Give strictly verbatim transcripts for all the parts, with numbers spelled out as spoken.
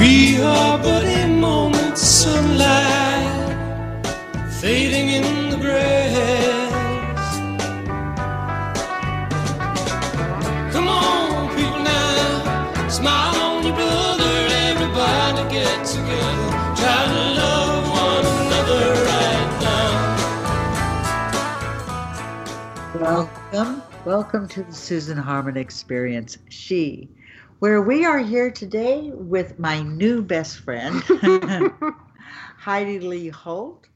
We are but a moment's sunlight fading in the grass. Come on, people now, smile on your brother. Everybody get together, try to love one another right now. Welcome, welcome to the Susan Harmon Experience. She. Where we are here today with my new best friend, Heidi Lee Holt.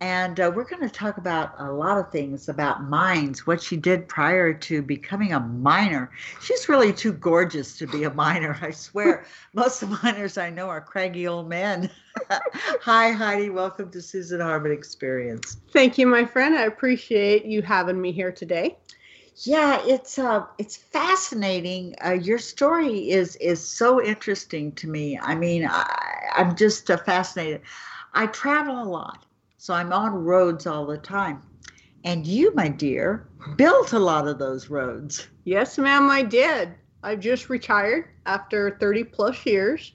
And uh, we're going to talk about a lot of things about mines, what she did prior to becoming a miner. She's really too gorgeous to be a miner, I swear. Most of the miners I know are craggy old men. Hi, Heidi. Welcome to Susan Harmon Experience. Thank you, my friend. I appreciate you having me here today. Yeah, it's uh, it's fascinating. Uh, your story is is so interesting to me. I mean, I, I'm just uh, fascinated. I travel a lot, so I'm on roads all the time. And you, my dear, built a lot of those roads. Yes, ma'am, I did. I've just retired after thirty plus years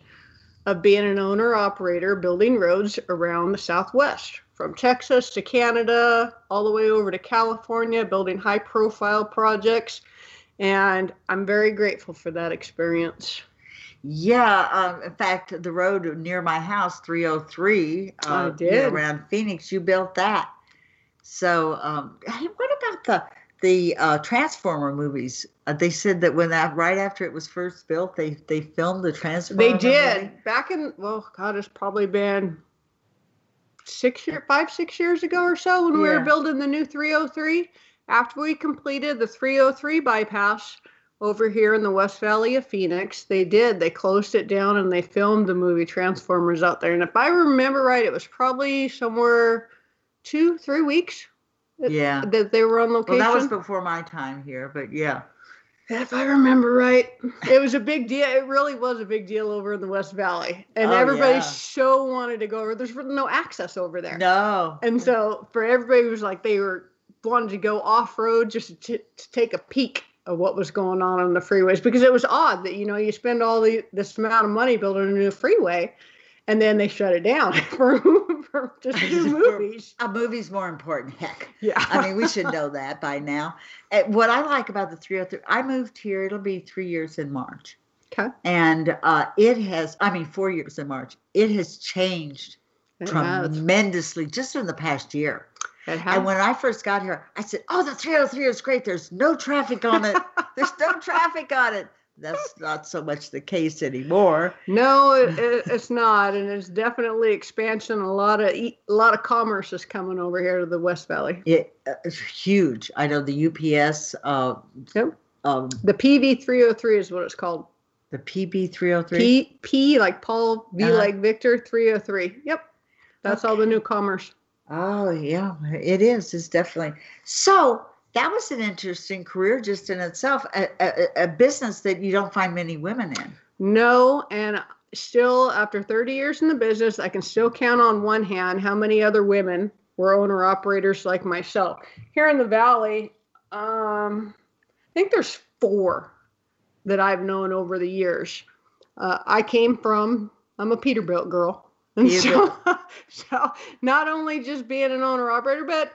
of being an owner-operator building roads around the Southwest. From Texas to Canada, all the way over to California, building high-profile projects, and I'm very grateful for that experience. Yeah, um, in fact, the road near my house, three oh three, uh, I did. Around Phoenix, you built that. So, um, hey, what about the the uh, Transformer movies? Uh, they said that when that right after it was first built, they they filmed the Transformer. They did movie. Back in well, God, it's probably been. Six year, five, six years ago or so when yeah. we were building the new three oh three. After we completed the three oh three bypass over here in the West Valley of Phoenix, they did. They closed it down and they filmed the movie Transformers out there. And if I remember right, it was probably somewhere two, three weeks yeah. that they were on location. Well, that was before my time here, but yeah. If I remember right, it was a big deal. It really was a big deal over in the West Valley. And oh, everybody yeah. so wanted to go over. There's no access over there. No. And so for everybody, it was like they were wanted to go off-road just to, to take a peek of what was going on on the freeways. Because it was odd that, you know, you spend all the, this amount of money building a new freeway, and then they shut it down for, for just two movies. A movie's more important, heck. Yeah. I mean, we should know that by now. And what I like about the three oh three, I moved here, it'll be three years in March. Okay. And uh, it has, I mean, four years in March. It has changed it tremendously has. just in the past year. It has. And when I first got here, I said, oh, the three oh three is great. There's no traffic on it. There's no traffic on it. That's not so much the case anymore. No, it, it, it's not, and it's definitely expansion. A lot of a lot of commerce is coming over here to the West Valley. It, it's huge. I know the U P S. Uh, yep. Um, the P V three oh three is what it's called. The P B three oh three. P P like Paul, V uh-huh. like Victor, three oh three. Yep, that's okay. All the new commerce. Oh yeah, it is. It's definitely so. That was an interesting career just in itself, a, a, a business that you don't find many women in. No, and still after thirty years in the business, I can still count on one hand how many other women were owner-operators like myself. Here in the Valley, um, I think there's four that I've known over the years. Uh, I came from, I'm a Peterbilt girl. And so, so not only just being an owner-operator, but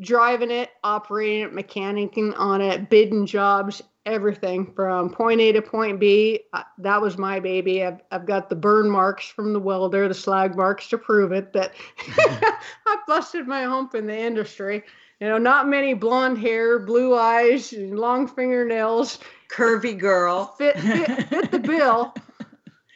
driving it, operating it, mechanicing on it, bidding jobs, everything from point A to point B. Uh, that was my baby. I've, I've got the burn marks from the welder, the slag marks to prove it, that I busted my hump in the industry. You know, not many blonde hair, blue eyes, long fingernails. Curvy girl. Fit, fit, fit the bill.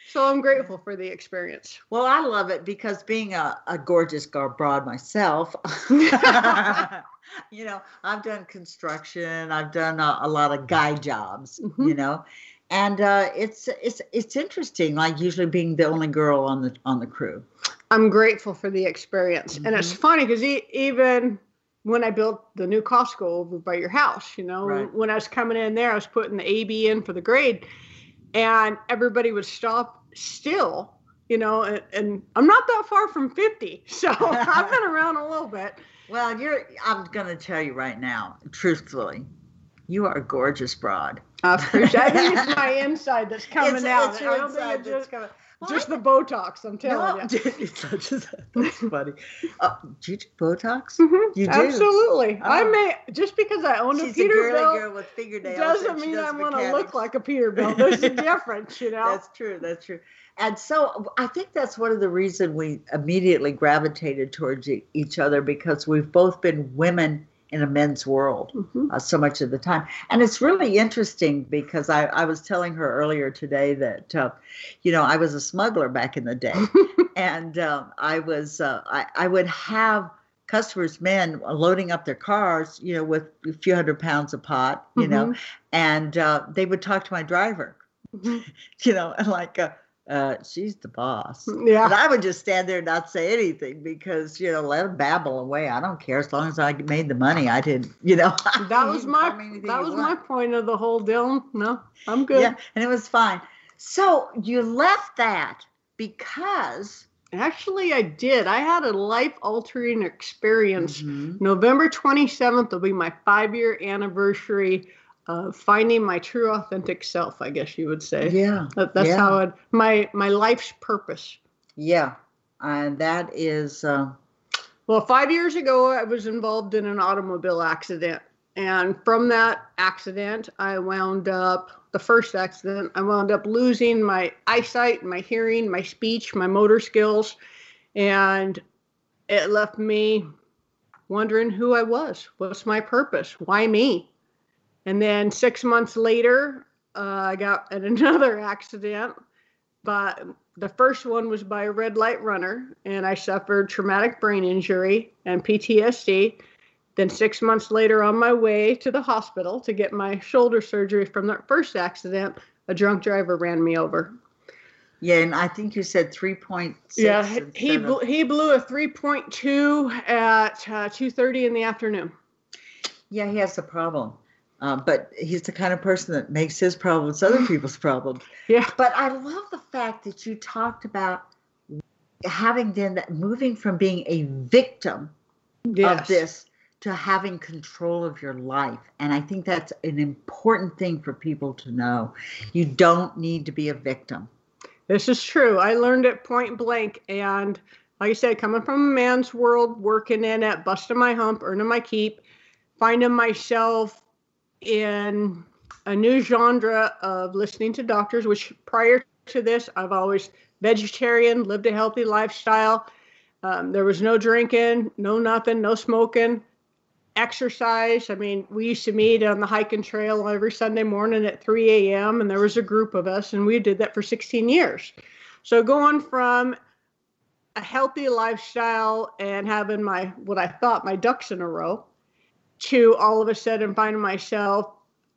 So I'm grateful for the experience. Well, I love it because being a, a gorgeous broad myself, you know, I've done construction. I've done a, a lot of guy jobs, mm-hmm. you know, and uh, it's it's it's interesting. Like usually being the only girl on the on the crew. I'm grateful for the experience, mm-hmm. and it's funny because e- even when I built the new Costco over by your house, you know, right. when I was coming in there, I was putting the A B in for the grade. And everybody would stop still, you know, and, and I'm not that far from fifty. So I've been around a little bit. Well, you're, I'm going to tell you right now, truthfully, You are a gorgeous broad. I appreciate it. I think it's my inside that's coming it's, out. It's your I don't inside think it's that's just, coming well, Just I, the Botox, I'm telling no, you. It's just, that's funny. Uh, do you do Botox? Mm-hmm. You do. Absolutely. Oh. I may, just because I own She's a Peterbilt a girly girl with fingernails doesn't mean does I want to look like a Peterbilt. There's a difference, you know. That's true. That's true. And so I think that's one of the reasons we immediately gravitated towards each other, because we've both been women in a men's world mm-hmm. uh, so much of the time. And it's really interesting because I, I was telling her earlier today that, uh, you know, I was a smuggler back in the day. and uh, I was, uh, I, I would have customers, men, loading up their cars, you know, with a few hundred pounds of pot, you mm-hmm. know, and uh, they would talk to my driver, mm-hmm. you know, and like, uh, Uh, she's the boss. Yeah. But I would just stand there and not say anything because, you know, let them babble away. I don't care. As long as I made the money, I didn't, you know. That was my that was my point of the whole deal. No, I'm good. Yeah, and it was fine. So you left that because... Actually, I did. I had a life-altering experience. Mm-hmm. November twenty-seventh will be my five-year anniversary Uh, finding my true authentic self, I guess you would say. Yeah. That, that's yeah. how it, my, my life's purpose. Yeah. And that is... Uh... Well, five years ago, I was involved in an automobile accident. And from that accident, I wound up, the first accident, I wound up losing my eyesight, my hearing, my speech, my motor skills. And it left me wondering who I was. What's my purpose? Why me? And then six months later, uh, I got in another accident. But the first one was by a red light runner, and I suffered traumatic brain injury and P T S D. Then six months later, on my way to the hospital to get my shoulder surgery from that first accident, a drunk driver ran me over. Yeah, and I think you said three point six. Yeah, he blew, he blew a three point two at uh, two thirty in the afternoon. Yeah, he has a problem. Uh, but he's the kind of person that makes his problems other people's problems. Yeah. But I love the fact that you talked about having then that moving from being a victim yes. of this to having control of your life. And I think that's an important thing for people to know. You don't need to be a victim. This is true. I learned it point blank. And like I said, coming from a man's world, working in it, busting my hump, earning my keep, finding myself in a new genre of listening to doctors, which prior to this, I've always vegetarian, lived a healthy lifestyle. Um, there was no drinking, no nothing, no smoking, exercise. I mean, we used to meet on the hiking trail every Sunday morning at three a.m. and there was a group of us, and we did that for sixteen years. So going from a healthy lifestyle and having my, what I thought, my ducks in a row, to all of a sudden finding myself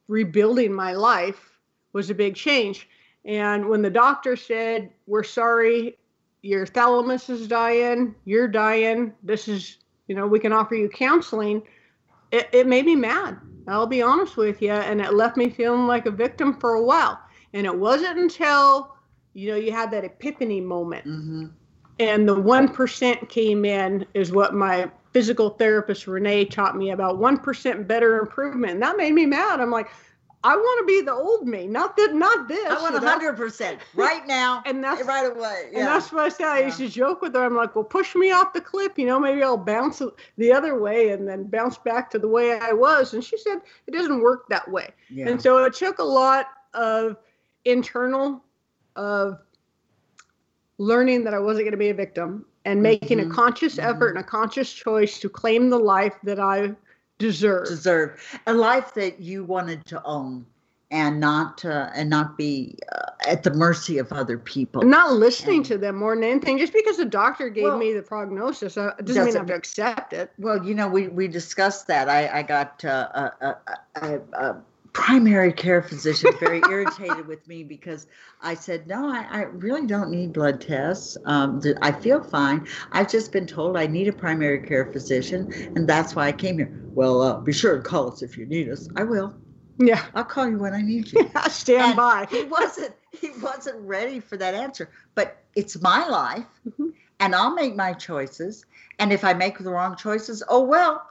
rebuilding my life was a big change. And when the doctor said, we're sorry, your thalamus is dying, you're dying, this is, you know, we can offer you counseling, it, it made me mad. I'll be honest with you. And it left me feeling like a victim for a while. And it wasn't until, you know, you had that epiphany moment. Mm-hmm. And the one percent came in is what my physical therapist, Renee, taught me about one percent better improvement. And that made me mad. I'm like, I want to be the old me, not that, not this. I want one hundred percent right now and that's, right away. Yeah. And that's what I said. I yeah. used to joke with her. I'm like, well, push me off the cliff. You know, maybe I'll bounce the other way and then bounce back to the way I was. And she said, it doesn't work that way. Yeah. And so it took a lot of internal of learning that I wasn't going to be a victim and making mm-hmm. a conscious mm-hmm. effort and a conscious choice to claim the life that I deserve. Deserve. A life that you wanted to own and not uh, and not be uh, at the mercy of other people. I'm not listening and, to them more than anything. Just because the doctor gave well, me the prognosis, uh, it doesn't, doesn't mean I have to accept it. Well, you know, we, we discussed that. I, I got uh, a, a, a, a primary care physician very irritated with me because I said, no, I, I really don't need blood tests. Um, I feel fine. I've just been told I need a primary care physician, and that's why I came here. Well, uh, be sure to call us if you need us. I will. Yeah. I'll call you when I need you. Stand and by. He wasn't, he wasn't ready for that answer, but it's my life, mm-hmm. and I'll make my choices, and if I make the wrong choices, oh, well.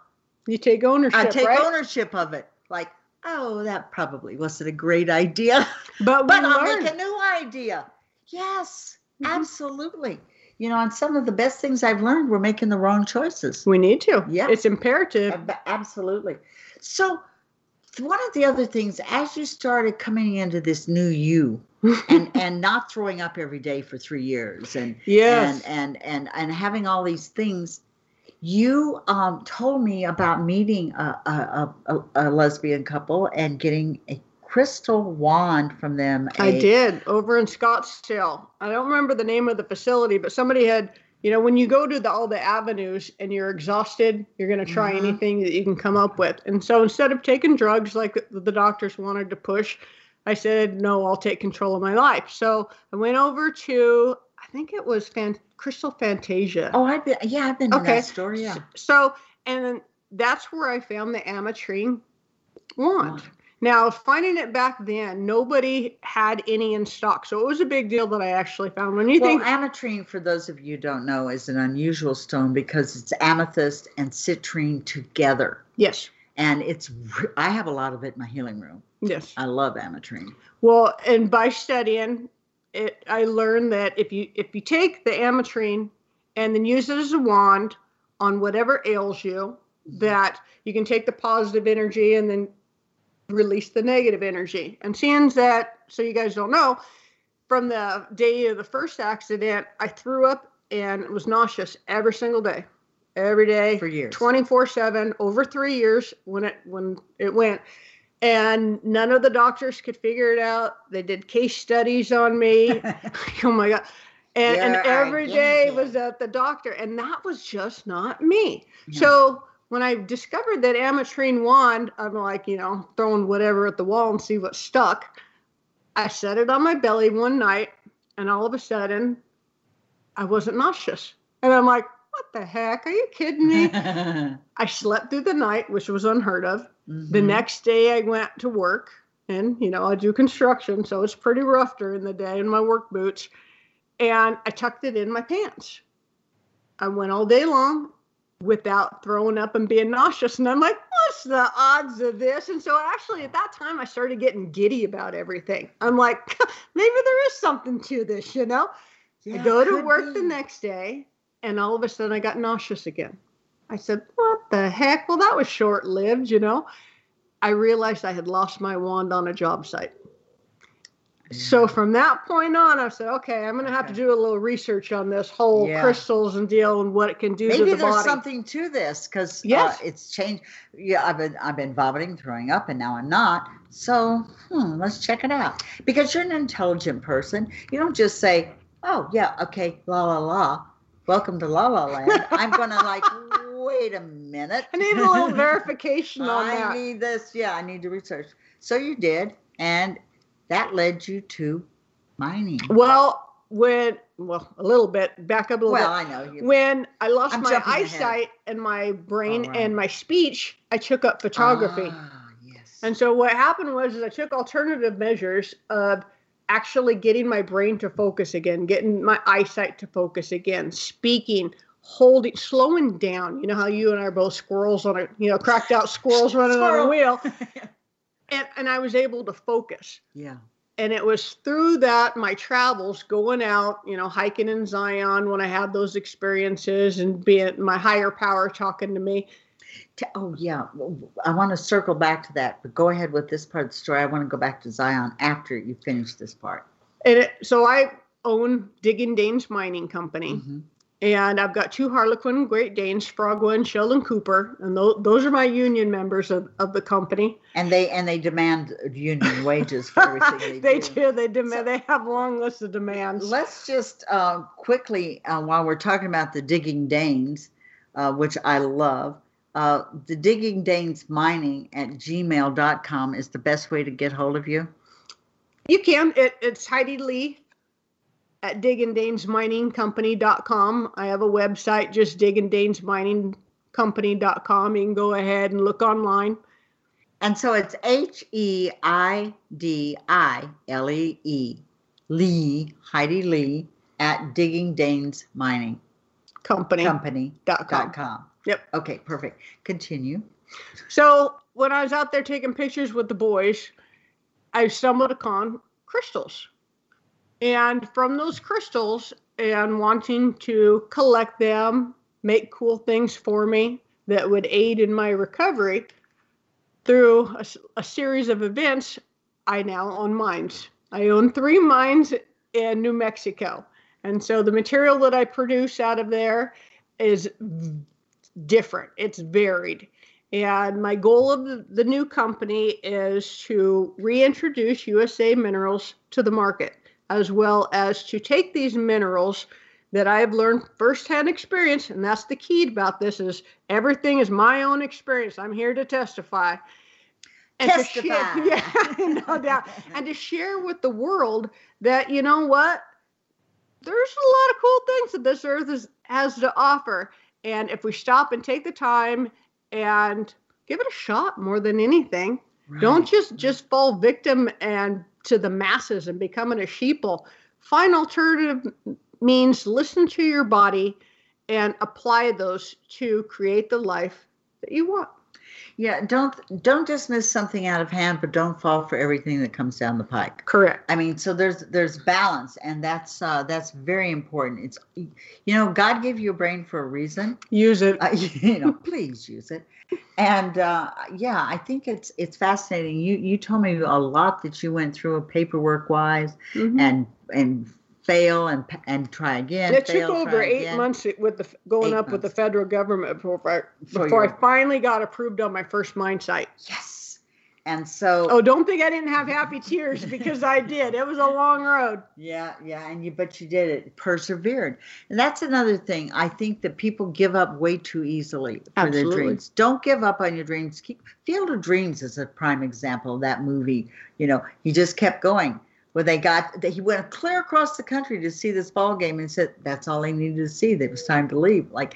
You take ownership, I take right? ownership of it. Like, oh, that probably wasn't a great idea, but, but I'll learn. Make a new idea. Yes, mm-hmm. Absolutely. You know, and some of the best things I've learned were making the wrong choices. We need to. Yeah. It's imperative. Ab- absolutely. So one of the other things, as you started coming into this new you and, and not throwing up every day for three years and, yes. and, and, and, and having all these things, you um, told me about meeting a, a, a, a lesbian couple and getting a crystal wand from them. A, I did, over in Scottsdale. I don't remember the name of the facility, but somebody had, you know, when you go to the, all the avenues and you're exhausted, you're going to try mm-hmm. anything that you can come up with. And so instead of taking drugs like the, the doctors wanted to push, I said, no, I'll take control of my life. So I went over to, I think it was Fan- Crystal Fantasia. Oh, I've been, yeah, I've been okay. to that store, yeah. So, and that's where I found the Ametrine wand. Oh. Now, finding it back then, nobody had any in stock. So it was a big deal that I actually found. When you well, think Ametrine, for those of you who don't know, is an unusual stone because it's amethyst and citrine together. Yes. And it's, I have a lot of it in my healing room. Yes. I love Ametrine. Well, and by studying it, I learned that if you if you take the Ametrine and then use it as a wand on whatever ails you, that you can take the positive energy and then release the negative energy. And seeing that, so you guys don't know, from the day of the first accident, I threw up and was nauseous every single day, every day for years, twenty-four seven over three years when it, when it went, and none of the doctors could figure it out. They did case studies on me. Oh my God. And, yeah, and every day it. was at the doctor, and that was just not me. Yeah. So when I discovered that Ametrine wand, I'm like, you know, throwing whatever at the wall and see what stuck. I set it on my belly one night, and all of a sudden, I wasn't nauseous. And I'm like, what the heck? Are you kidding me? I slept through the night, which was unheard of. Mm-hmm. The next day, I went to work, and, you know, I do construction, so it's pretty rough during the day in my work boots. And I tucked it in my pants. I went all day long without throwing up and being nauseous. And I'm like, what's the odds of this? And so actually at that time, I started getting giddy about everything. I'm like, maybe there is something to this, you know? Yeah, I go to work be. the next day, and all of a sudden I got nauseous again. I said, what the heck? Well, that was short-lived, you know? I realized I had lost my wand on a job site. So from that point on, I said, okay, I'm going to have okay. to do a little research on this whole yeah. crystals and deal and what it can do Maybe to the body. Maybe there's something to this because yes. uh, it's changed. Yeah, I've been I've been vomiting, throwing up, and now I'm not. So hmm, let's check it out. Because you're an intelligent person. You don't just say, oh, yeah, okay, la, la, la. Welcome to La La Land. I'm going to like, wait a minute. I need a little verification on I that. I need this. Yeah, I need to research. So you did, and that led you to mining. Well, when, well, a little bit, back up a little well, bit. Well, I know. You, when I lost I'm my eyesight and my brain right. and my speech, I took up photography. Ah, yes. And so what happened was is I took alternative measures of actually getting my brain to focus again, getting my eyesight to focus again, speaking, holding, slowing down. You know how you and I are both squirrels on a, you know, cracked out squirrels running Squirrel. on a wheel. And, and I was able to focus. Yeah. And it was through that, my travels, going out, you know, hiking in Zion when I had those experiences and being my higher power talking to me. Oh, yeah. I want to circle back to that, but go ahead with this part of the story. I want to go back to Zion after you finish this part. And it, so I own Digging Danes Mining Company. Mm-hmm. And I've got two Harlequin Great Danes, Frogwa and Sheldon Cooper, and th- those are my union members of, of the company. And they and they demand union wages for everything they, they do. They do. They demand. So, they have long lists of demands. Let's just uh, quickly, uh, while we're talking about the Digging Danes, uh, which I love, uh, the Digging Danes Mining at gmail dot com is the best way to get hold of you. You can. It, it's Heidi Lee at digging danes mining company dot com. I have a website, just digging danes mining company dot com. You can go ahead and look online. And so it's H E I D I L E E, Lee, Heidi Lee, at Digging Danes Mining Company dot com. Yep. Okay, perfect. Continue. So when I was out there taking pictures with the boys, I stumbled upon crystals. And from those crystals and wanting to collect them, make cool things for me that would aid in my recovery, through a, a series of events, I now own mines. I own three mines in New Mexico. And so the material that I produce out of there is different. It's varied. And my goal of the, the new company is to reintroduce U S A minerals to the market, as well as to take these minerals that I've learned firsthand experience, and that's the key about this, is everything is my own experience. I'm here to testify. And testify. To share, yeah, no doubt. And to share with the world that, you know what, there's a lot of cool things that this earth is, has to offer. And if we stop and take the time and give it a shot more than anything, right. Don't just, just fall victim and to the masses and becoming a sheeple. Find alternative means, listen to your body, and apply those to create the life that you want. Yeah, don't don't dismiss something out of hand, but don't fall for everything that comes down the pike. Correct. I mean, so there's there's balance, and that's uh, that's very important. It's, you know, God gave you a brain for a reason. Use it. Uh, you know, please use it. And uh, yeah, I think it's it's fascinating. You you told me a lot that you went through paperwork wise, mm-hmm. and and. Fail and and try again. It fail, took over eight again. months with the going eight up months. with the federal government before I, before I finally got approved on my first mine site. Yes, and so oh, don't think I didn't have happy tears because I did. It was a long road. Yeah, yeah, and you but you did it. Persevered, and that's another thing. I think that people give up way too easily for Absolutely. their dreams. Don't give up on your dreams. Keep, Field of Dreams is a prime example of that movie. You know, he just kept going. Where they got, he went clear across the country to see this ball game and said, that's all he needed to see. It was time to leave. Like,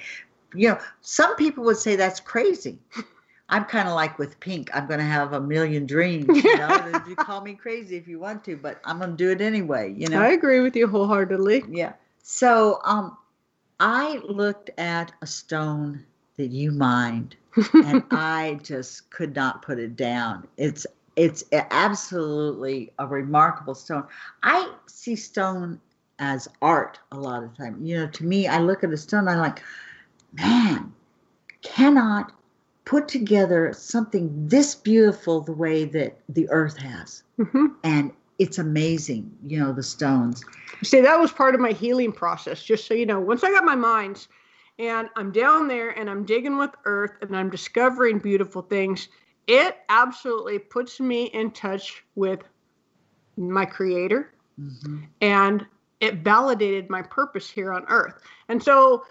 you know, some people would say that's crazy. I'm kind of like with Pink. I'm going to have a million dreams. You know, you call me crazy if you want to, but I'm going to do it anyway. You know, I agree with you wholeheartedly. Yeah. So um, I looked at a stone that you mined, and I just could not put it down. It's It's absolutely a remarkable stone. I see stone as art a lot of the time. You know, to me, I look at a stone, I'm like, man, cannot put together something this beautiful the way that the earth has. Mm-hmm. And it's amazing, you know, the stones. See, that was part of my healing process, just so you know. Once I got my mines, and I'm down there, and I'm digging with earth, and I'm discovering beautiful things, it absolutely puts me in touch with my creator, mm-hmm. and it validated my purpose here on earth. And so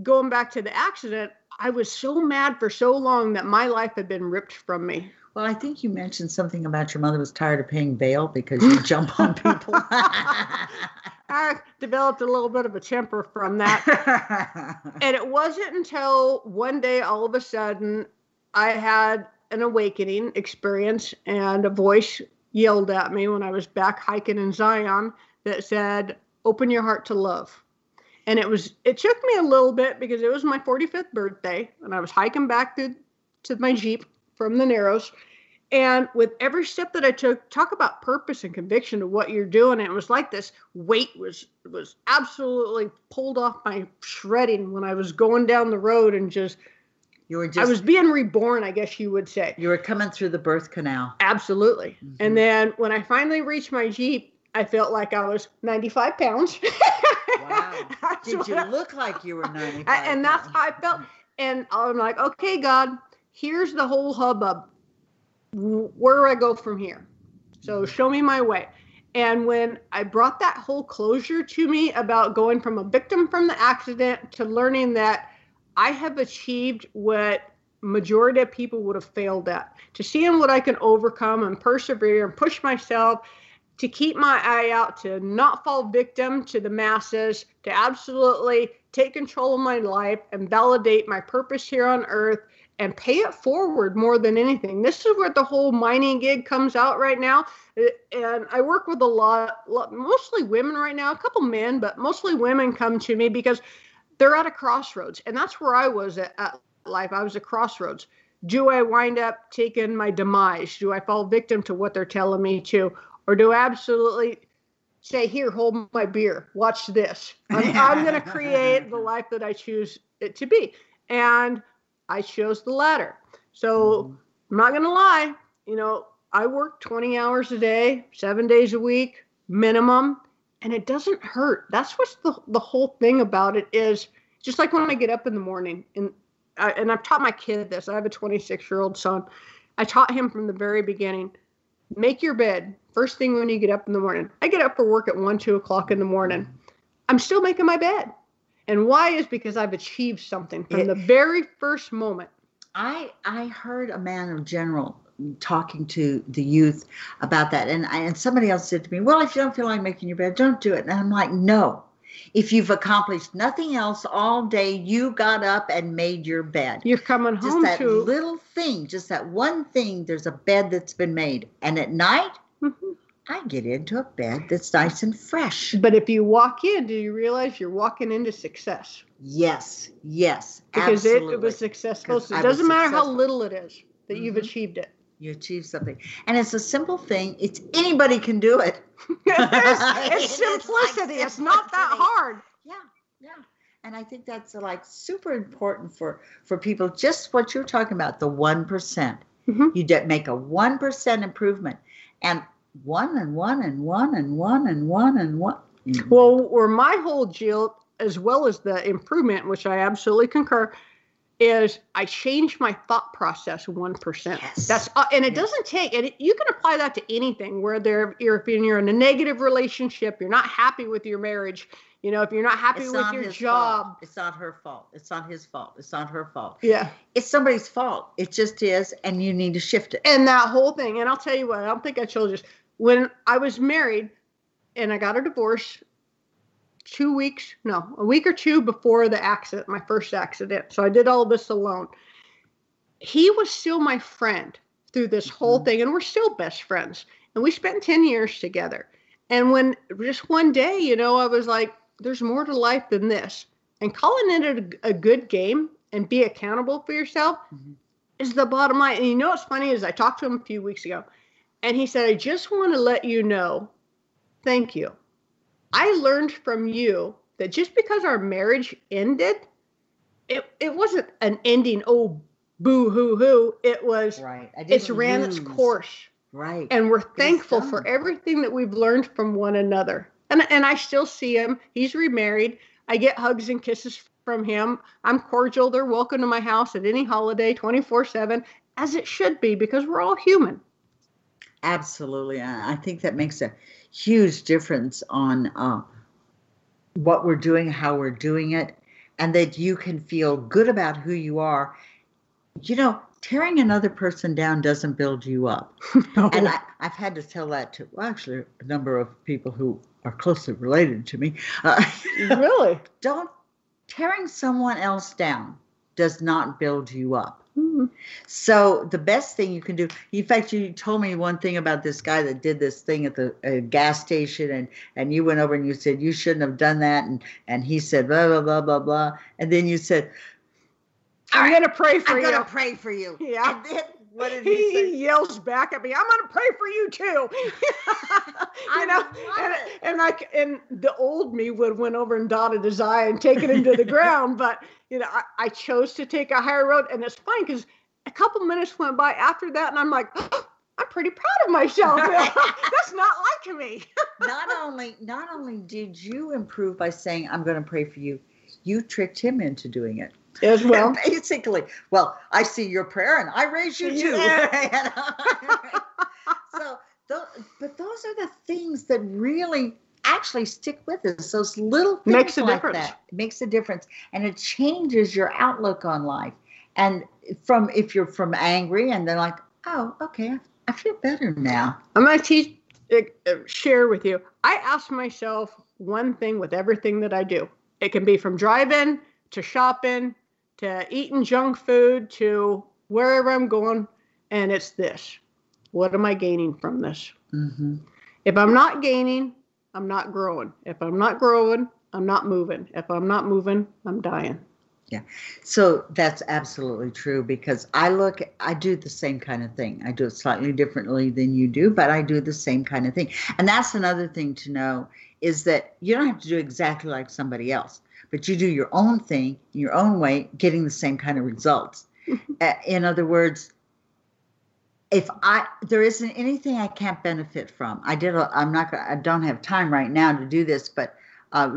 going back to the accident, I was so mad for so long that my life had been ripped from me. Well, I think you mentioned something about your mother was tired of paying bail because you jump on people. I developed a little bit of a temper from that. And it wasn't until one day, all of a sudden, I had an awakening experience, and a voice yelled at me when I was back hiking in Zion that said, open your heart to love. And it was, it took me a little bit because it was my forty-fifth birthday, and I was hiking back to, to my Jeep from the Narrows. And with every step that I took, talk about purpose and conviction of what you're doing. And it was like this weight was, was absolutely pulled off my shredding when I was going down the road, and just, You were just, I was being reborn, I guess you would say. You were coming through the birth canal. Absolutely. Mm-hmm. And then when I finally reached my Jeep, I felt like I was ninety-five pounds. Wow. Did you I, look like you were ninety-five? I, and that's how I felt. And I'm like, okay, God, here's the whole hubbub. Where do I go from here? So show me my way. And when I brought that whole closure to me about going from a victim from the accident to learning that I have achieved what majority of people would have failed at, to seeing what I can overcome and persevere and push myself, to keep my eye out, to not fall victim to the masses, to absolutely take control of my life and validate my purpose here on earth and pay it forward more than anything. This is where the whole mining gig comes out right now. And I work with a lot, mostly women right now, a couple men, but mostly women come to me because they're at a crossroads. And that's where I was at, at life. I was at a crossroads. do I wind up taking my demise? Do I fall victim to what they're telling me to? Or do I absolutely say, here, hold my beer, watch this. I'm, I'm going to create the life that I choose it to be. And I chose the latter. So mm-hmm. I'm not going to lie. You know, I work twenty hours a day, seven days a week, minimum, and it doesn't hurt. That's what's the, the whole thing about it is just like when I get up in the morning, and, I, and I've taught my kid this. I have a twenty-six-year-old son. I taught him from the very beginning, make your bed first thing when you get up in the morning. I get up for work at one, two o'clock in the morning. I'm still making my bed. And why is because I've achieved something from it, the very first moment. I I heard a man in general talking to the youth about that. And I, and somebody else said to me, well, if you don't feel like making your bed, don't do it. And I'm like, no. If you've accomplished nothing else all day, you got up and made your bed. You're coming home to. Just that little thing, just that one thing, there's a bed that's been made. And at night, mm-hmm. I get into a bed that's nice and fresh. But if you walk in, do you realize you're walking into success? Yes, yes, because absolutely. Because it was successful. So it doesn't matter successful. how little it is that mm-hmm. you've achieved it. You achieve something. And it's a simple thing. It's anybody can do it. it's, it's simplicity. It's not that hard. Yeah, yeah. And I think that's like super important for, for people, just what you're talking about, the one percent. Mm-hmm. You make a one percent improvement. And one and one and one and one and one and one. Well, or my whole deal, as well as the improvement, which I absolutely concur, is I change my thought process one percent. Yes. That's uh, and it yes. doesn't take, and it, you can apply that to anything, whether you're, if you're in a negative relationship, you're not happy with your marriage, you know, if you're not happy it's with not your job. Fault. It's not her fault. It's not his fault. It's not her fault. Yeah. It's somebody's fault. It just is, and you need to shift it. And that whole thing, and I'll tell you what, I don't think I told you this. When I was married and I got a divorce, two weeks, no, a week or two before the accident, my first accident. So I did all this alone. He was still my friend through this whole mm-hmm. thing. And we're still best friends. And we spent ten years together. And when just one day, you know, I was like, there's more to life than this. And calling it a, a good game and be accountable for yourself mm-hmm. is the bottom line. And you know, what's funny is I talked to him a few weeks ago and he said, I just want to let you know, thank you. I learned from you that just because our marriage ended, it, it wasn't an ending, oh, boo-hoo-hoo. It was, right. it's ran lose. its course. Right. And we're thankful for everything that we've learned from one another. And, and I still see him. He's remarried. I get hugs and kisses from him. I'm cordial. They're welcome to my house at any holiday, twenty-four seven, as it should be, because we're all human. Absolutely. I think that makes a huge difference on uh, what we're doing, how we're doing it, and that you can feel good about who you are. You know, tearing another person down doesn't build you up. No. And I, I've had to tell that to, well, actually, a number of people who are closely related to me. Uh, really? Don't, tearing someone else down does not build you up. Mm-hmm. So the best thing you can do, in fact, you told me one thing about this guy that did this thing at the uh, gas station, and, and you went over and you said, you shouldn't have done that. And, and he said, blah, blah, blah, blah, blah. And then you said, I'm going to pray for I'm you. I'm going to pray for you. Yeah. And then what did he, he say? He yells back at me, I'm going to pray for you too. You know, and, and I, and the old me would went over and dotted his eye and taken him to the ground. But, you know, I, I chose to take a higher road, and it's fine because a couple minutes went by after that. And I'm like, oh, I'm pretty proud of myself. That's not like me. Not only, not only did you improve by saying, I'm going to pray for you, you tricked him into doing it. As well, and basically, well, I see your prayer and I raise you too. So, th- but those are the things that really actually stick with us. Those little things makes a like difference. That it makes a difference, and it changes your outlook on life. And from if you're from angry, and they're like, oh, okay, I feel better now. I'm gonna teach, uh, share with you. I ask myself one thing with everything that I do. It can be from driving to shopping, to eating junk food, to wherever I'm going. And it's this, what am I gaining from this? Mm-hmm. If I'm not gaining, I'm not growing. If I'm not growing, I'm not moving. If I'm not moving, I'm dying. Yeah, so that's absolutely true, because I look, I do the same kind of thing. I do it slightly differently than you do, but I do the same kind of thing. And that's another thing to know, is that you don't have to do exactly like somebody else, but you do your own thing, your own way, getting the same kind of results. uh, in other words, if I, there isn't anything I can't benefit from. I did, a, I'm not, I don't have time right now to do this, but uh,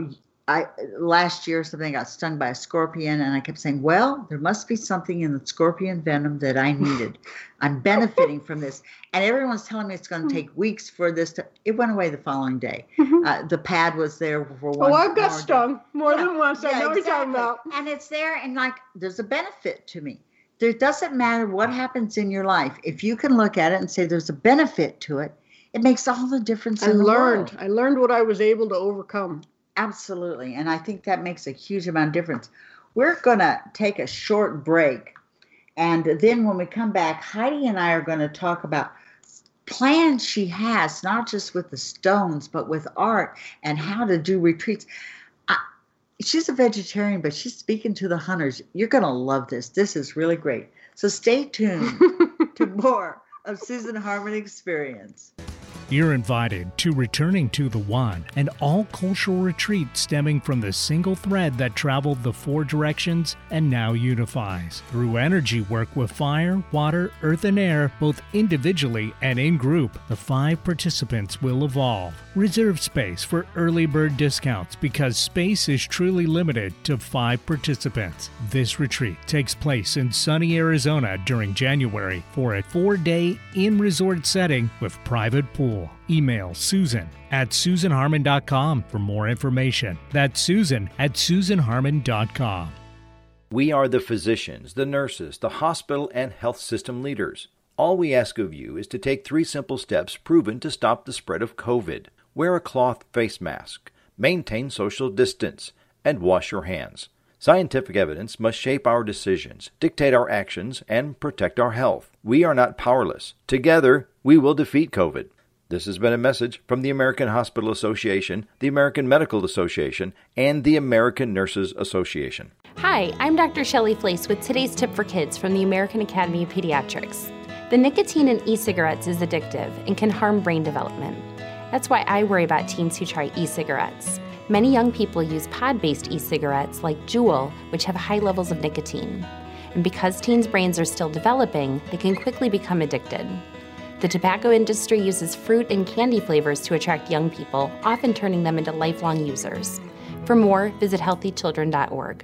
I, last year or something, I got stung by a scorpion, and I kept saying, well, there must be something in the scorpion venom that I needed. I'm benefiting from this. And everyone's telling me it's going to take weeks for this to, it went away the following day. Mm-hmm. uh, the pad was there for one. Oh, I've got stung more yeah. than once. Yeah, I know exactly. What you're talking about. And it's there, and like, there's a benefit to me. There doesn't matter what happens in your life. If you can look at it and say there's a benefit to it, it makes all the difference in the world. I learned. I learned what I was able to overcome. Absolutely. And I think that makes a huge amount of difference. We're going to take a short break. And then when we come back, Heidi and I are going to talk about plans she has, not just with the stones, but with art and how to do retreats. I, she's a vegetarian, but she's speaking to the hunters. You're going to love this. This is really great. So stay tuned to more of Susan Harmon Experience. You're invited to Returning to the One, an all-cultural retreat stemming from the single thread that traveled the four directions and now unifies. Through energy work with fire, water, earth, and air, both individually and in group, the five participants will evolve. Reserve space for early bird discounts because space is truly limited to five participants. This retreat takes place in sunny Arizona during January for a four-day in-resort setting with private pool. Email Susan at susan harmon dot com for more information. That's Susan at susan harmon dot com. We are the physicians, the nurses, the hospital, and health system leaders. All we ask of you is to take three simple steps proven to stop the spread of COVID. Wear a cloth face mask, maintain social distance, and wash your hands. Scientific evidence must shape our decisions, dictate our actions, and protect our health. We are not powerless. Together, we will defeat COVID. This has been a message from the American Hospital Association, the American Medical Association, and the American Nurses Association. Hi, I'm Doctor Shelley Flace with today's tip for kids from the American Academy of Pediatrics. The nicotine in e-cigarettes is addictive and can harm brain development. That's why I worry about teens who try e-cigarettes. Many young people use pod-based e-cigarettes like Juul, which have high levels of nicotine. And because teens' brains are still developing, they can quickly become addicted. The tobacco industry uses fruit and candy flavors to attract young people, often turning them into lifelong users. For more, visit healthy children dot org.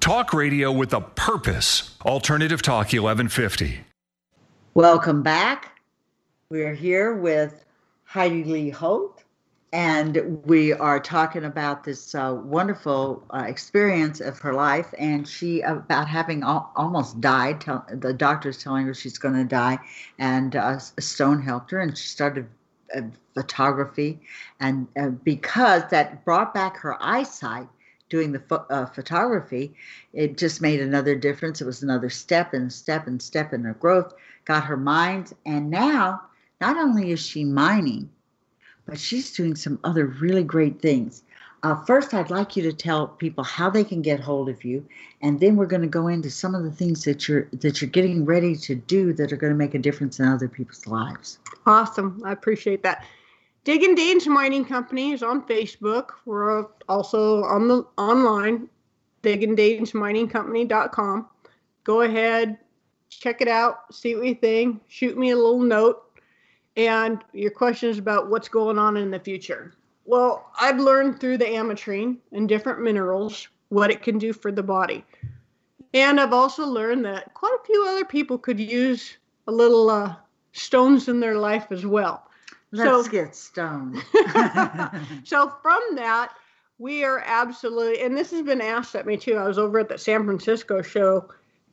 Talk radio with a purpose. Alternative Talk eleven fifty. Welcome back. We're here with Heidi Lee Holt, and we are talking about this uh, wonderful uh, experience of her life, and she about having al- almost died. Tell- the doctor's telling her she's going to die, and uh, a stone helped her, and she started uh, photography, and uh, because that brought back her eyesight. Doing the ph- uh, photography, it just made another difference. It was another step and step and step in her growth, got her mind. And now, not only is she mining, but she's doing some other really great things. Uh, first, I'd like you to tell people how they can get hold of you. And then we're going to go into some of the things that you're that you're getting ready to do that are going to make a difference in other people's lives. Awesome. I appreciate that. Digging Danes Mining Company is on Facebook. We're also on the online, digging danes mining company dot com. Go ahead, check it out, see what you think. Shoot me a little note and your questions about what's going on in the future. Well, I've learned through the Ametrine and different minerals what it can do for the body. And I've also learned that quite a few other people could use a little uh, stones in their life as well. Let's so, get stoned. So from that, we are absolutely, and this has been asked at me too. I was over at the San Francisco show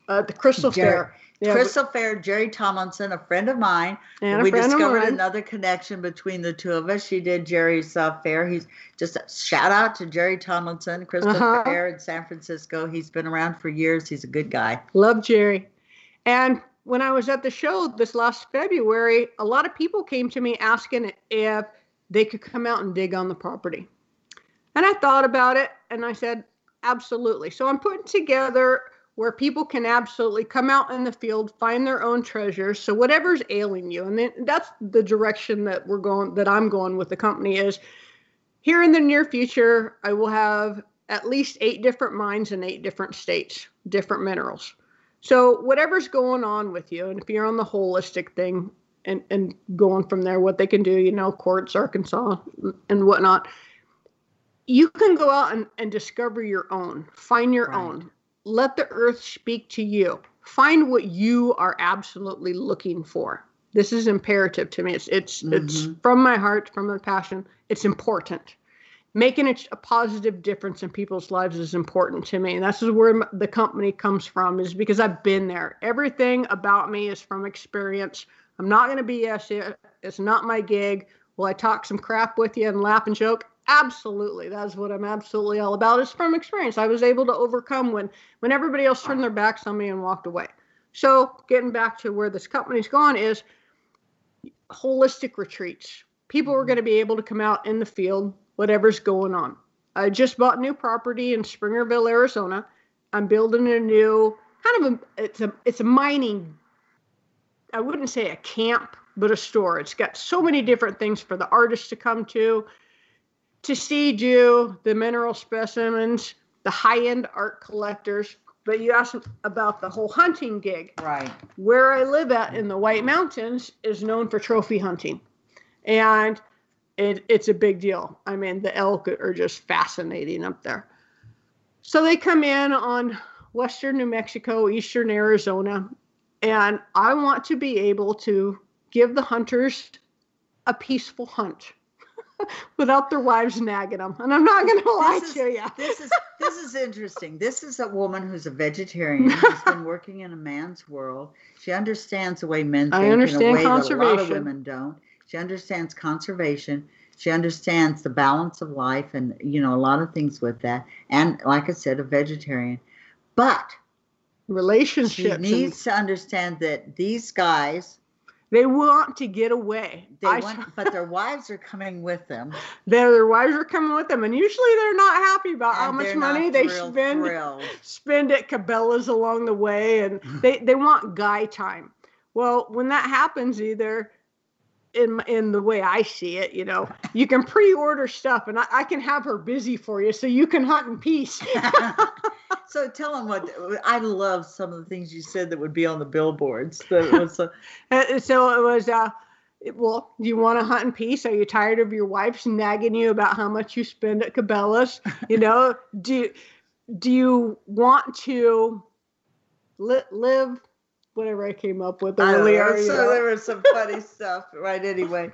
uh, the Crystal Jerry. Fair. Yeah. Crystal Fair, Jerry Tomlinson, a friend of mine. And we discovered another connection between the two of us. She did Jerry's uh, fair. He's just a shout out to Jerry Tomlinson, Crystal uh-huh. Fair in San Francisco. He's been around for years. He's a good guy. Love Jerry. And when I was at the show this last February, a lot of people came to me asking if they could come out and dig on the property. And I thought about it, and I said, absolutely. So I'm putting together where people can absolutely come out in the field, find their own treasures. So whatever's ailing you, and that's the direction that we're going, that I'm going with the company, is here in the near future, I will have at least eight different mines in eight different states, different minerals. So whatever's going on with you, and if you're on the holistic thing and, and going from there, what they can do, you know, quartz, Arkansas, and whatnot, you can go out and, and discover your own, find your right. own. Let the earth speak to you. Find what you are absolutely looking for. This is imperative to me. It's it's mm-hmm. it's from my heart, from my passion. It's important. Making a positive difference in people's lives is important to me. And that's where the company comes from, is because I've been there. Everything about me is from experience. I'm not going to B S it. It's not my gig. Will I talk some crap with you and laugh and joke? Absolutely. That's what I'm absolutely all about. It's from experience. I was able to overcome when, when everybody else turned their backs on me and walked away. So getting back to where this company's gone is holistic retreats. People are going to be able to come out in the field, whatever's going on. I just bought new property in Springerville, Arizona. I'm building a new kind of a, it's a, it's a mining. I wouldn't say a camp, but a store. It's got so many different things for the artists to come to. To see you, the mineral specimens, the high-end art collectors. But you asked about the whole hunting gig. Right. Where I live at in the White Mountains is known for trophy hunting. And it, it's a big deal. I mean, the elk are just fascinating up there. So they come in on western New Mexico, eastern Arizona. And I want to be able to give the hunters a peaceful hunt. Without their wives nagging them. And I'm not going to lie is, to you. This is this is interesting. This is a woman who's a vegetarian who's been working in a man's world. She understands the way men think I understand in a way that a lot of women don't. She understands conservation. She understands the balance of life and, you know, a lot of things with that. And like I said, a vegetarian. But relationships. She needs to understand that these guys... They want to get away. They I, want, but their wives are coming with them. Their, their wives are coming with them. And usually they're not happy about and how much money they thrilled, spend, thrilled. spend at Cabela's along the way. And they, they want guy time. Well, when that happens, either in in the way I see it, you know, you can pre-order stuff and I, I can have her busy for you so you can hunt in peace. So tell them what, I love some of the things you said that would be on the billboards. That was a, so it was, uh, it, well, do you want to hunt in peace? Are you tired of your wife's nagging you about how much you spend at Cabela's? You know, do, do you want to li- live whatever I came up with earlier? So know. There was some funny stuff, right? Anyway,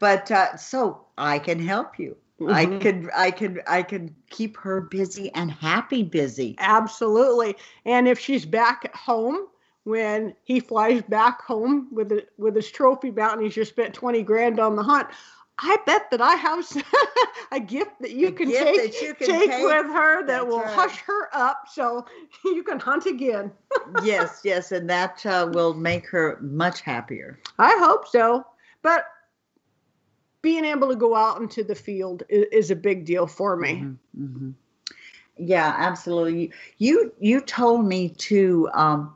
but uh, so I can help you. Mm-hmm. I could, I could, I could keep her busy and happy busy. Absolutely. And if she's back at home, when he flies back home with a, with his trophy bout and he's just spent twenty grand on the hunt, I bet that I have a gift that you, can take, that you can take, take with her that will right. hush her up so you can hunt again. Yes, yes. And that uh, will make her much happier. I hope so. But being able to go out into the field is, is a big deal for me. Mm-hmm, mm-hmm. Yeah, absolutely. You you told me too um,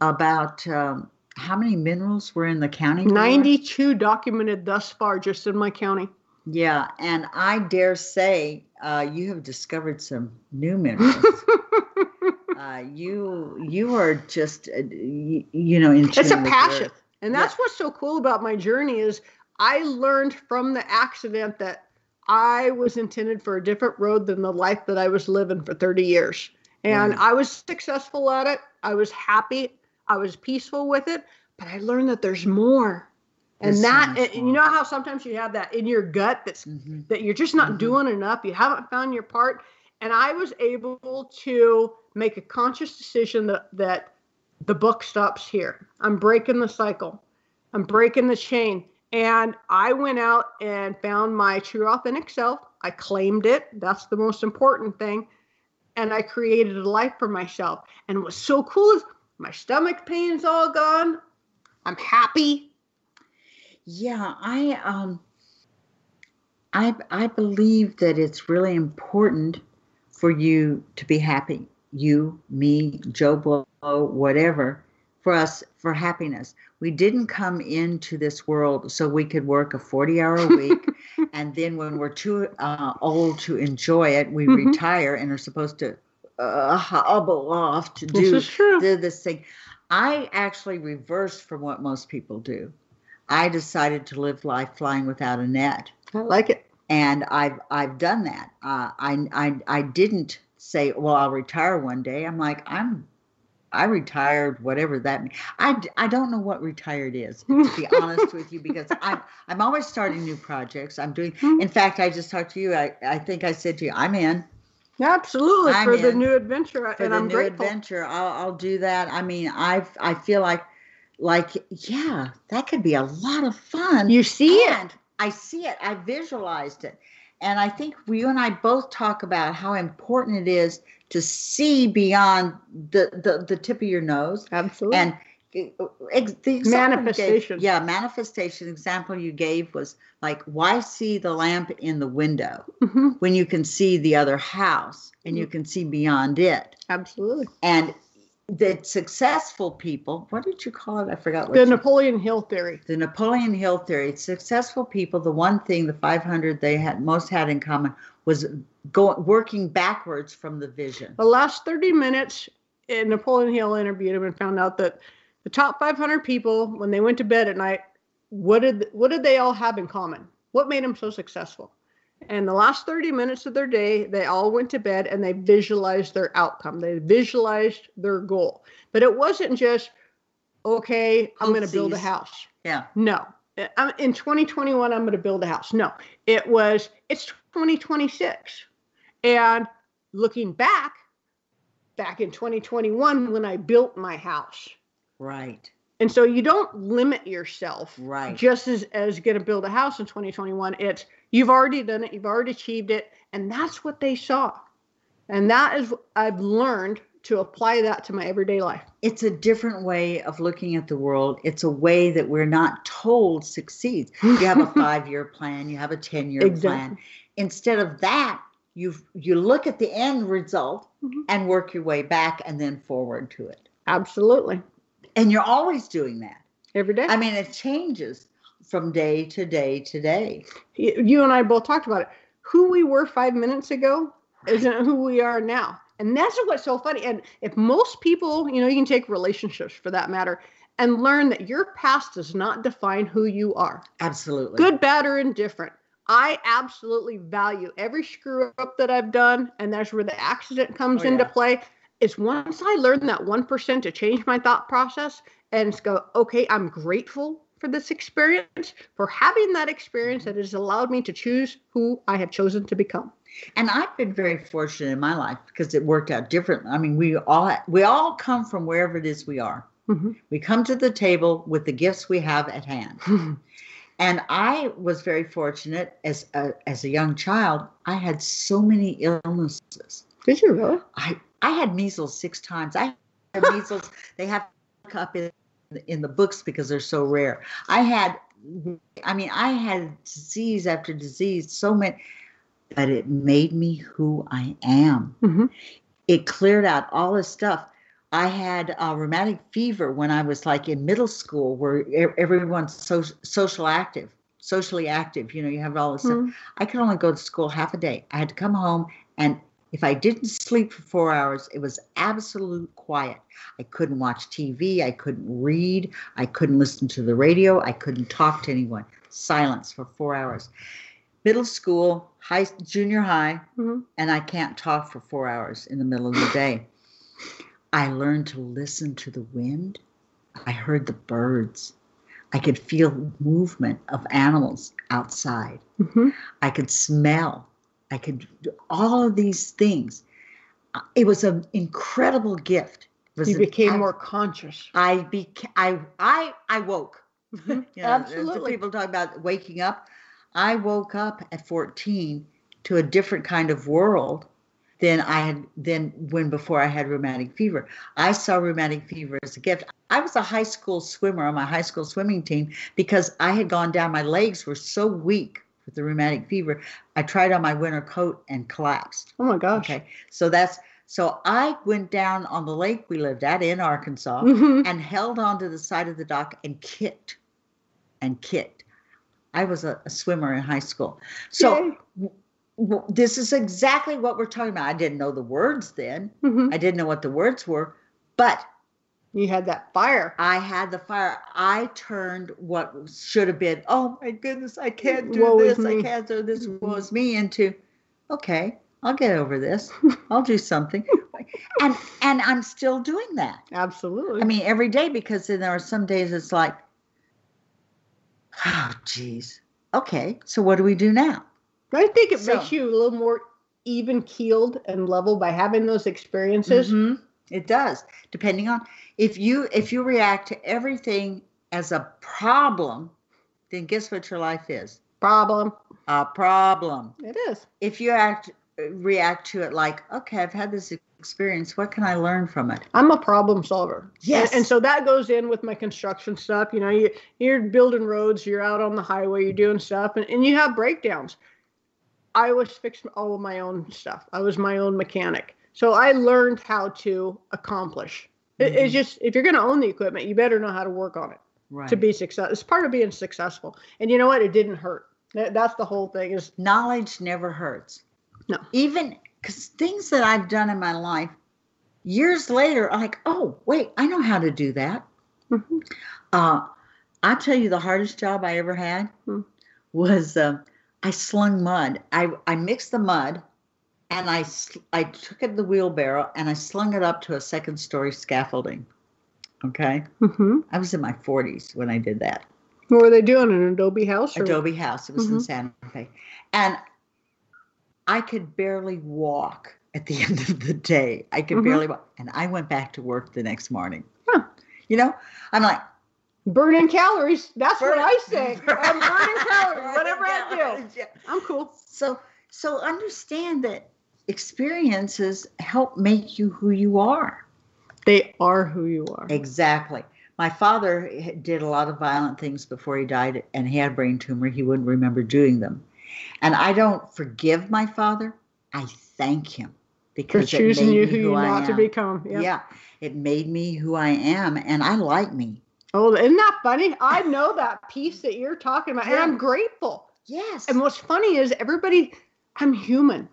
about um, how many minerals were in the county? ninety-two documented thus far, just in my county. Yeah, and I dare say uh, you have discovered some new minerals. uh, you you are just uh, you, you know in tune. It's a passion, your, and that's yeah. what's so cool about my journey is. I learned from the accident that I was intended for a different road than the life that I was living for thirty years. And mm-hmm. I was successful at it. I was happy. I was peaceful with it. But I learned that there's more. And there's that, so and, and you know how sometimes you have that in your gut that's mm-hmm. that you're just not mm-hmm. doing enough. You haven't found your part. And I was able to make a conscious decision that, that the book stops here. I'm breaking the cycle. I'm breaking the chain. And I went out and found my true authentic self. I claimed it. That's the most important thing. And I created a life for myself. And what's so cool is my stomach pain's all gone. I'm happy. Yeah, I um, I I believe that it's really important for you to be happy. You, me, Joe Blow, whatever. For us, for happiness. We didn't come into this world so we could work a forty-hour week, and then when we're too uh, old to enjoy it, we mm-hmm. retire and are supposed to uh, hobble off to do, do this thing. I actually reversed from what most people do. I decided to live life flying without a net. I like it, and I've I've done that. Uh, I I I didn't say, well, I'll retire one day. I'm like I'm. I retired, whatever that means. I, I don't know what retired is, to be honest with you, because I'm, I'm always starting new projects. I'm doing, in fact, I just talked to you. I, I think I said to you, I'm in. Absolutely. I'm for in, the new adventure. For and the I'm new grateful. adventure. I'll, I'll do that. I mean, I I feel like, like, yeah, that could be a lot of fun. You see and it. I see it. I visualized it. And I think you and I both talk about how important it is to see beyond the, the, the tip of your nose. Absolutely. And the manifestation. Gave, yeah, manifestation example you gave was like, why see the lamp in the window mm-hmm. when you can see the other house and mm-hmm. you can see beyond it? Absolutely. And the successful people, what did you call it? I forgot what The Napoleon you, Hill theory. The Napoleon Hill theory. Successful people, the one thing, the five hundred they had most had in common was going working backwards from the vision. The last thirty minutes, Napoleon Hill interviewed him and found out that the top five hundred people, when they went to bed at night, what did what did they all have in common? What made them so successful? And the last thirty minutes of their day, they all went to bed and they visualized their outcome. They visualized their goal. But it wasn't just, okay, I'm going to build a house. Yeah. No. In twenty twenty-one, I'm going to build a house. No. It was, it's twenty twenty-six. And looking back, back in twenty twenty-one, when I built my house. Right. And so you don't limit yourself. Right. Just as, as going to build a house in twenty twenty-one, it's, you've already done it. You've already achieved it. And that's what they saw. And that is, I've learned to apply that to my everyday life. It's a different way of looking at the world. It's a way that we're not told succeeds. You have a five-year plan. You have a ten-year exactly. plan. Instead of that, you you look at the end result mm-hmm. and work your way back and then forward to it. Absolutely. And you're always doing that. Every day. I mean, it changes. From day to day to day. You and I both talked about it. Who we were five minutes ago isn't who we are now. And that's what's so funny. And if most people, you know, you can take relationships for that matter and learn that your past does not define who you are. Absolutely. Good, bad, or indifferent. I absolutely value every screw up that I've done. And that's where the accident comes oh, into yeah. play. It's once I learned that one percent to change my thought process and go, okay, I'm grateful for this experience, for having that experience that has allowed me to choose who I have chosen to become. And I've been very fortunate in my life because it worked out differently. I mean, we all we all come from wherever it is we are. Mm-hmm. We come to the table with the gifts we have at hand. Mm-hmm. And I was very fortunate as a, as a young child. I had so many illnesses. Did you really? I, I had measles six times. I had measles. They have up in in the books because they're so rare. I had, I mean, I had disease after disease, so many, but it made me who I am. Mm-hmm. It cleared out all this stuff. I had uh, rheumatic fever when I was like in middle school where everyone's so social active, socially active, you know, you have all this mm-hmm. stuff. I could only go to school half a day. I had to come home, and if I didn't sleep for four hours, it was absolute quiet. I couldn't watch T V. I couldn't read. I couldn't listen to the radio. I couldn't talk to anyone. Silence for four hours. Middle school, high, junior high, mm-hmm. and I can't talk for four hours in the middle of the day. I learned to listen to the wind. I heard the birds. I could feel movement of animals outside. Mm-hmm. I could smell. I could do all of these things. It was an incredible gift. Was you it, became I, more conscious. I beca- I I I woke. Mm-hmm. Yeah, absolutely. People talk about waking up. I woke up at fourteen to a different kind of world than I had than when before I had rheumatic fever. I saw rheumatic fever as a gift. I was a high school swimmer on my high school swimming team because I had gone down. My legs were so weak with the rheumatic fever. I tried on my winter coat and collapsed. Oh my gosh. Okay. So that's So I went down on the lake we lived at in Arkansas mm-hmm. and held onto the side of the dock and kicked and kicked. I was a, a swimmer in high school. So w- w- this is exactly what we're talking about. I didn't know the words then. Mm-hmm. I didn't know what the words were, but. You had that fire. I had the fire. I turned what should have been, oh my goodness, I can't do woe this. I can't do this. Woe is me into, okay. I'll get over this. I'll do something. And and I'm still doing that. Absolutely. I mean, every day, because then there are some days it's like, oh, geez. Okay, so what do we do now? I think it so, makes you a little more even-keeled and level by having those experiences. Mm-hmm. It does, depending on. If you if you react to everything as a problem, then guess what your life is? Problem. A problem. It is. If you act... react to it like, okay, I've had this experience. What can I learn from it? I'm a problem solver. Yes. And, and so that goes in with my construction stuff. You know, you, you're building roads, you're out on the highway, you're doing stuff, and, and you have breakdowns. I was fixing all of my own stuff. I was my own mechanic. So I learned how to accomplish. Mm-hmm. It, it's just, if you're going to own the equipment, you better know how to work on it right. to be successful. It's part of being successful. And you know what? It didn't hurt. That, that's the whole thing is knowledge never hurts. No. Even because things that I've done in my life years later, I'm like, oh, wait, I know how to do that. Mm-hmm. Uh, I'll tell you the hardest job I ever had mm-hmm. was uh, I slung mud. I, I mixed the mud and I, I took it the wheelbarrow and I slung it up to a second story scaffolding. Okay. Mm-hmm. I was in my forties when I did that. What were they doing? An adobe house? Or adobe house. It was mm-hmm. in San Fe. And I could barely walk at the end of the day. I could mm-hmm. barely walk. And I went back to work the next morning. Huh. You know, I'm like. Burning calories. That's burn, what I say. Burn, I'm burning calories, whatever I do. I'm cool. So, so understand that experiences help make you who you are. They are who you are. Exactly. My father did a lot of violent things before he died, and he had a brain tumor. He wouldn't remember doing them. And I don't forgive my father. I thank him because for choosing it made you me who you want to become. Yep. Yeah, it made me who I am, and I like me. Oh, isn't that funny? I know that piece that you're talking about, yeah. and I'm grateful. Yes. And what's funny is everybody. I'm human.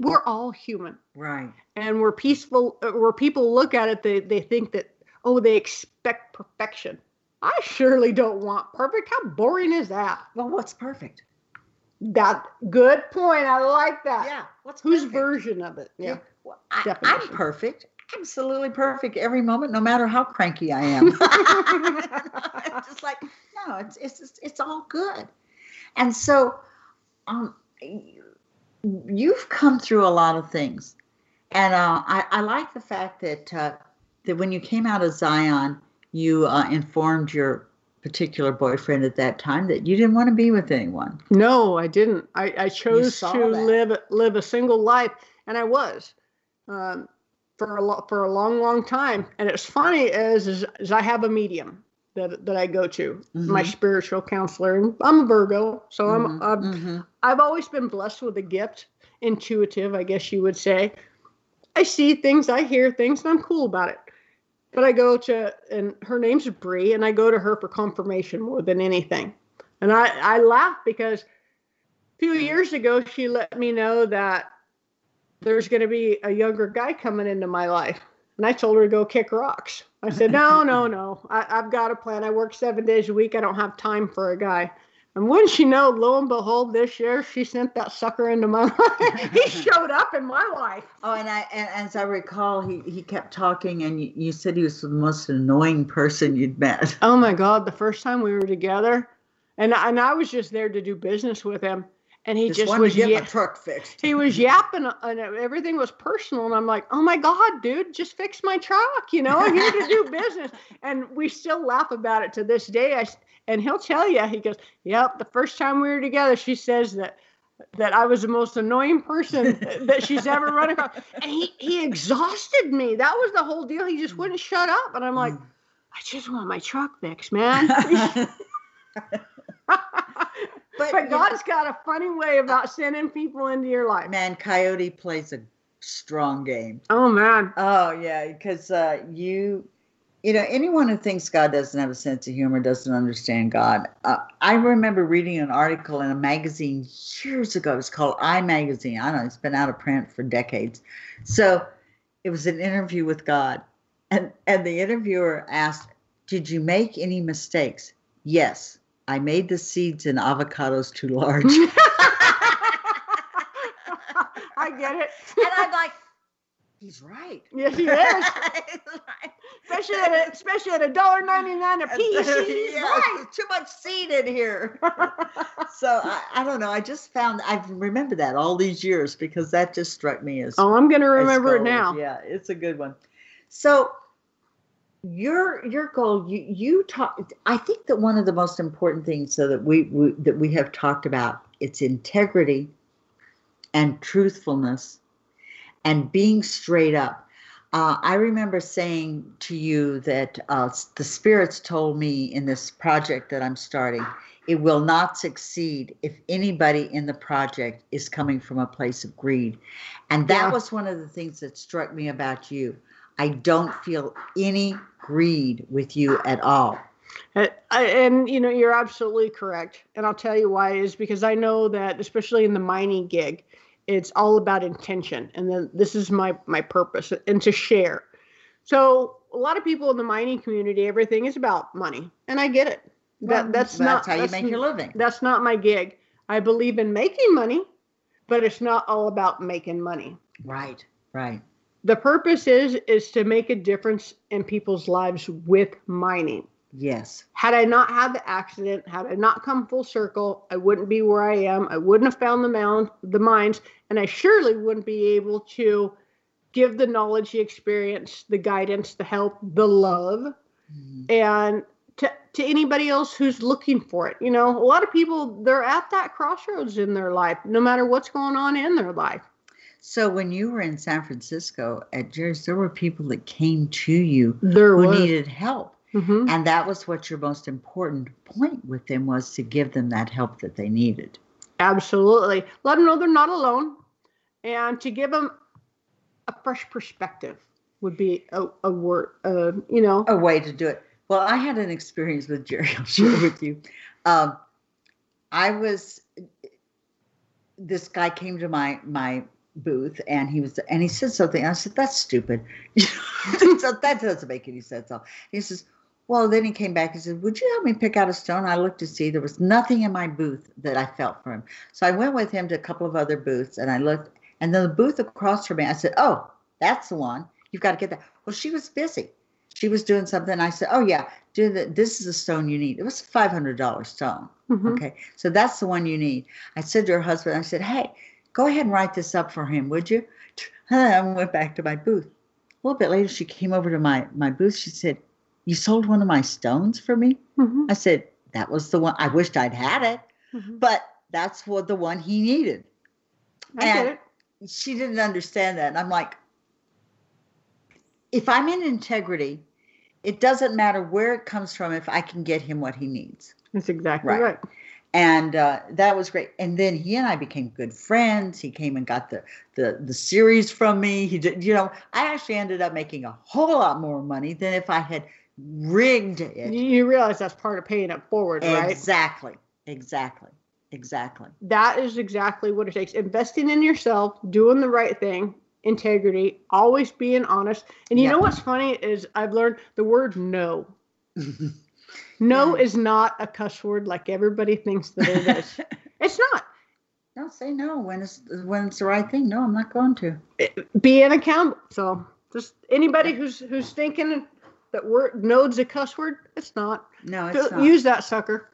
We're all human, right? And we're peaceful. Where people look at it, they they think that oh, they expect perfection. I surely don't want perfect. How boring is that? Well, what's perfect? That good point. I like that. Yeah. What's whose perfect? Version of it? Yeah. Well, I, I'm perfect. Absolutely perfect every moment, no matter how cranky I am. I'm just like, no, it's it's it's all good. And so, um, you've come through a lot of things, and uh, I I like the fact that uh, that when you came out of Zion, you uh, informed your particular boyfriend at that time that you didn't want to be with anyone. No, I didn't. I, I chose to that. live live a single life, and I was um, for a lo- for a long, long time. And it's funny is, is, is I have a medium that that I go to, mm-hmm. my spiritual counselor. And I'm a Virgo, so mm-hmm. I'm, I'm mm-hmm. I've always been blessed with a gift, intuitive, I guess you would say. I see things, I hear things, and I'm cool about it. But I go to, and her name's Bree, and I go to her for confirmation more than anything. And I, I laugh because a few years ago, she let me know that there's going to be a younger guy coming into my life. And I told her to go kick rocks. I said, no, no, no. I, I've got a plan. I work seven days a week. I don't have time for a guy. And wouldn't she know, lo and behold, this year, she sent that sucker into my life. He showed up in my life. Oh, and, I, and as I recall, he, he kept talking, and you, you said he was the most annoying person you'd met. Oh, my God. The first time we were together, and, and I was just there to do business with him. And he just, just was to get yap- my truck fixed. He was yapping, and everything was personal. And I'm like, "Oh my God, dude, just fix my truck! You know, I'm here to do business." And we still laugh about it to this day. I, and he'll tell you, he goes, "Yep, the first time we were together, she says that that I was the most annoying person that she's ever run across." And he he exhausted me. That was the whole deal. He just wouldn't shut up. And I'm like, "I just want my truck fixed, man." But, but God's know, got a funny way about sending people into your life. Man, Coyote plays a strong game. Oh, man. Oh, yeah, because uh, you, you know, anyone who thinks God doesn't have a sense of humor doesn't understand God. Uh, I remember reading an article in a magazine years ago. It was called I Magazine. I don't know, it's been out of print for decades. So it was an interview with God. And, and the interviewer asked, "Did you make any mistakes?" "Yes. I made the seeds and avocados too large." I get it. And I'm like, he's right. Yes, he is. Like, especially at especially at one dollar and ninety-nine cents a piece. He's yeah, right. Too much seed in here. So I, I don't know. I just found, I remember that all these years because that just struck me as. Oh, I'm going to remember it now. Yeah, it's a good one. So. Your your goal, you you talk. I think that one of the most important things so that we, we that we have talked about, it's integrity, and truthfulness, and being straight up. Uh, I remember saying to you that uh, the spirits told me in this project that I'm starting, it will not succeed if anybody in the project is coming from a place of greed, and that yeah. was one of the things that struck me about you. I don't feel any greed with you at all. And, and, you know, you're absolutely correct. And I'll tell you why is because I know that, especially in the mining gig, it's all about intention. And then this is my, my purpose and to share. So a lot of people in the mining community, everything is about money. And I get it. Well, that, that's, that's not how you that's, make your living. That's not my gig. I believe in making money, but it's not all about making money. Right, right. The purpose is, is to make a difference in people's lives with mining. Yes. Had I not had the accident, had I not come full circle, I wouldn't be where I am. I wouldn't have found the mound, the mines, and I surely wouldn't be able to give the knowledge, the experience, the guidance, the help, the love, mm-hmm. and to, to anybody else who's looking for it. You know, a lot of people, they're at that crossroads in their life, no matter what's going on in their life. So when you were in San Francisco at Jerry's, there were people that came to you there who was. needed help. Mm-hmm. And that was what your most important point with them was to give them that help that they needed. Absolutely. Let them know they're not alone. And to give them a fresh perspective would be a, a word, uh, you know. A way to do it. Well, I had an experience with Jerry, I'll share with you. Um, I was, this guy came to my my booth and he was and he said something. I said, "That's stupid." So that doesn't make any sense at all. He says, well, then he came back and said, "Would you help me pick out a stone?" I looked to see there was nothing in my booth that I felt for him. So I went with him to a couple of other booths and I looked, and then the booth across from me, I said, "Oh, that's the one. You've got to get that." Well, she was busy. She was doing something. I said, "Oh yeah, do the, this is the stone you need." It was a five hundred dollars stone. Mm-hmm. Okay. So that's the one you need. I said to her husband, I said, "Hey, go ahead and write this up for him, would you?" I went back to my booth. A little bit later, she came over to my, my booth. She said, "You sold one of my stones for me?" Mm-hmm. I said, "That was the one. I wished I'd had it, mm-hmm. but that's what the one he needed." I and get it. She didn't understand that. And I'm like, if I'm in integrity, it doesn't matter where it comes from if I can get him what he needs. That's exactly right. right. And uh, that was great. And then he and I became good friends. He came and got the, the, the series from me. He did, you know, I actually ended up making a whole lot more money than if I had rigged it. You realize that's part of paying it forward, right? Exactly. Exactly. Exactly. That is exactly what it takes. Investing in yourself, doing the right thing, integrity, always being honest. And you yeah. know what's funny is I've learned the word no. No yeah. is not a cuss word like everybody thinks that it is. It's not. Don't say no when it's when it's the right thing. No, I'm not going to. It, be an accountable. So just anybody who's who's thinking that word no's a cuss word, it's not. No, it's Don't, not. Use that sucker.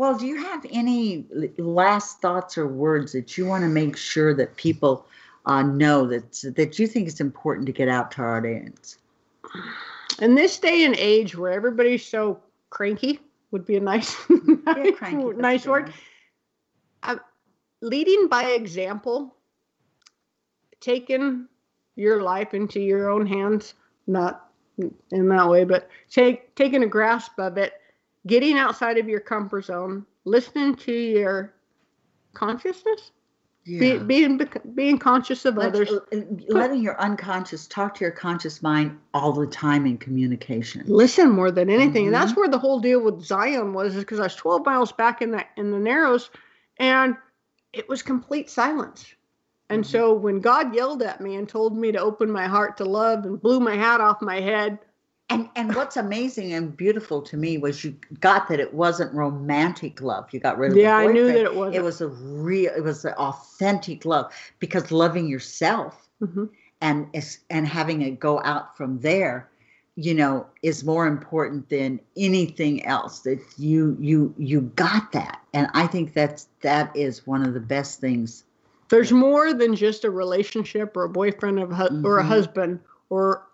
Well, do you have any last thoughts or words that you want to make sure that people uh, know that that you think it's important to get out to our audience? In this day and age where everybody's so cranky would be a nice, yeah, cranky, nice word. Uh, leading by example, taking your life into your own hands, not in that way, but take, taking a grasp of it, getting outside of your comfort zone, listening to your consciousness, yeah. be, being being conscious of Let's, others. Letting your unconscious talk to your conscious mind all the time in communication. Listen more than anything. Mm-hmm. That's where the whole deal with Zion was, is because I was twelve miles back in the, in the Narrows, and it was complete silence. And mm-hmm. so when God yelled at me and told me to open my heart to love and blew my hat off my head, And and what's amazing and beautiful to me was you got that it wasn't romantic love. You got rid of yeah, the boyfriend. I knew that it wasn't. It was a real, it was an authentic love, because loving yourself mm-hmm. and and having it go out from there, you know, is more important than anything else. That you you you got that, and I think that's that is one of the best things. There's more than just a relationship or a boyfriend of hu- mm-hmm. or a husband or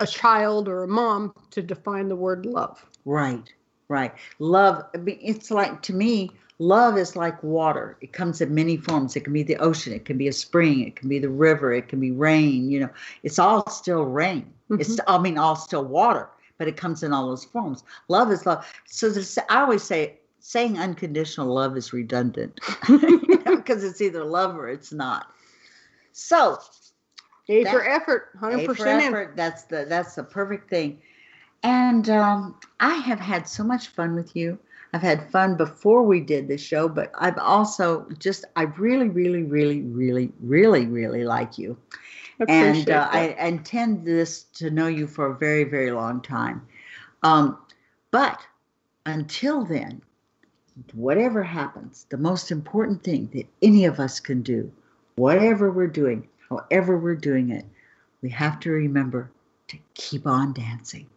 a child or a mom to define the word love. Right, right. Love, it's like, to me, love is like water. It comes in many forms. It can be the ocean. It can be a spring. It can be the river. It can be rain. You know, it's all still rain. Mm-hmm. It's, I mean, all still water, but it comes in all those forms. Love is love. So this, I always say, saying unconditional love is redundant, you know, because it's either love or it's not. So, A for effort, one hundred percent. A for effort, that's the, that's the perfect thing. And um, I have had so much fun with you. I've had fun before we did the show, but I've also just, I really, really, really, really, really, really like you. And uh, I intend this to know you for a very, very long time. Um, but until then, whatever happens, the most important thing that any of us can do, whatever we're doing, however we're doing it, we have to remember to keep on dancing.